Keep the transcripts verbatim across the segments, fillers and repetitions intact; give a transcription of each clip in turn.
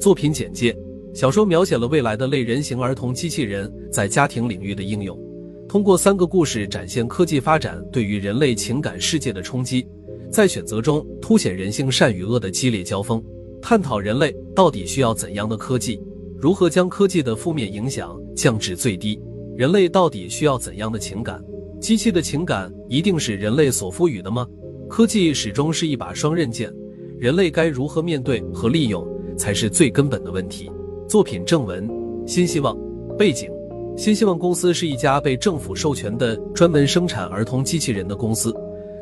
作品简介：小说描写了未来的类人型儿童机器人在家庭领域的应用，通过三个故事展现科技发展对于人类情感世界的冲击，在选择中凸显人性善与恶的激烈交锋，探讨人类到底需要怎样的科技，如何将科技的负面影响降至最低，人类到底需要怎样的情感？机器的情感一定是人类所赋予的吗？科技始终是一把双刃剑，人类该如何面对和利用才是最根本的问题。作品正文：新希望。背景：新希望公司是一家被政府授权的专门生产儿童机器人的公司，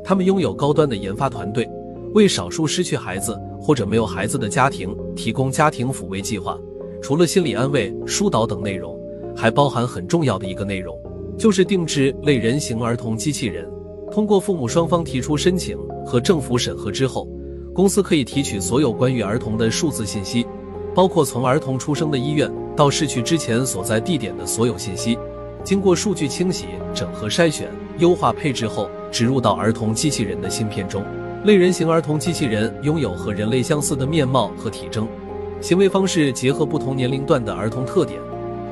他们拥有高端的研发团队，为少数失去孩子或者没有孩子的家庭提供家庭抚慰计划，除了心理安慰、疏导等内容，还包含很重要的一个内容，就是定制类人型儿童机器人。通过父母双方提出申请和政府审核之后，公司可以提取所有关于儿童的数字信息，包括从儿童出生的医院到逝去之前所在地点的所有信息，经过数据清洗、整合筛选、优化配置后，植入到儿童机器人的芯片中。类人型儿童机器人拥有和人类相似的面貌和体征，行为方式结合不同年龄段的儿童特点，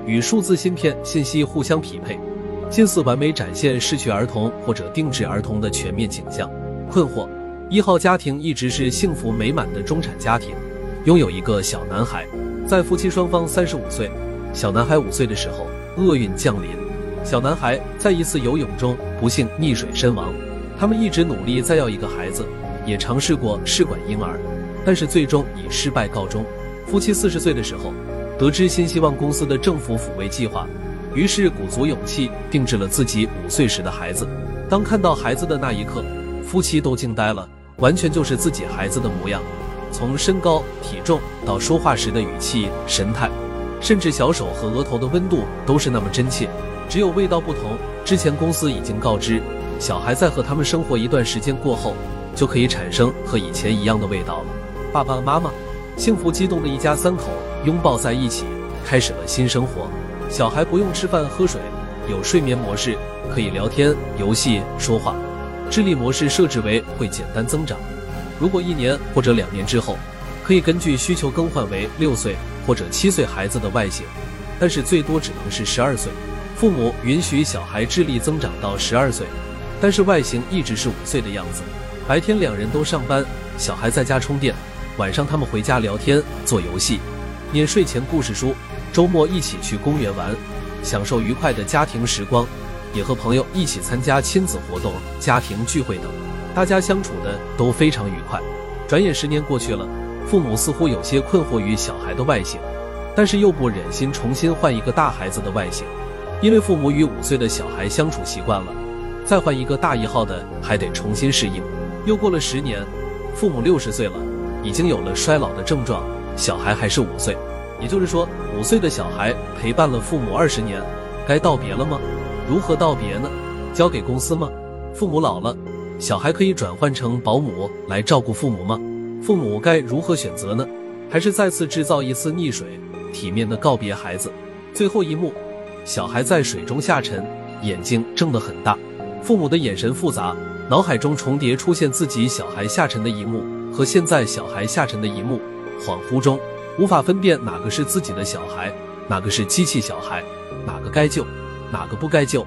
与数字芯片信息互相匹配，近似完美展现逝去儿童或者定制儿童的全面景象。困惑：一号家庭一直是幸福美满的中产家庭，拥有一个小男孩。在夫妻双方三十五岁，小男孩五岁的时候，厄运降临，小男孩在一次游泳中不幸溺水身亡。他们一直努力再要一个孩子，也尝试过试管婴儿，但是最终以失败告终。夫妻四十岁的时候，得知新希望公司的政府抚慰计划，于是鼓足勇气定制了自己五岁时的孩子。当看到孩子的那一刻，夫妻都惊呆了，完全就是自己孩子的模样，从身高、体重到说话时的语气、神态，甚至小手和额头的温度都是那么真切，只有味道不同。之前公司已经告知，小孩在和他们生活一段时间过后，就可以产生和以前一样的味道了。爸爸妈妈幸福激动的一家三口拥抱在一起，开始了新生活。小孩不用吃饭喝水，有睡眠模式，可以聊天、游戏、说话。智力模式设置为会简单增长，如果一年或者两年之后，可以根据需求更换为六岁或者七岁孩子的外形，但是最多只能是十二岁。父母允许小孩智力增长到十二岁，但是外形一直是五岁的样子。白天两人都上班，小孩在家充电，晚上他们回家聊天、做游戏、念睡前故事书，周末一起去公园玩，享受愉快的家庭时光，也和朋友一起参加亲子活动、家庭聚会等，大家相处的都非常愉快。转眼十年过去了，父母似乎有些困惑于小孩的外形，但是又不忍心重新换一个大孩子的外形，因为父母与五岁的小孩相处习惯了，再换一个大一号的还得重新适应。又过了十年，父母六十岁了，已经有了衰老的症状，小孩还是五岁，也就是说，五岁的小孩陪伴了父母二十年，该道别了吗？如何道别呢？交给公司吗？父母老了，小孩可以转换成保姆来照顾父母吗？父母该如何选择呢？还是再次制造一次溺水，体面的告别孩子？最后一幕，小孩在水中下沉，眼睛睁得很大，父母的眼神复杂，脑海中重叠出现自己小孩下沉的一幕和现在小孩下沉的一幕，恍惚中无法分辨哪个是自己的小孩，哪个是机器小孩，哪个该救，哪个不该救。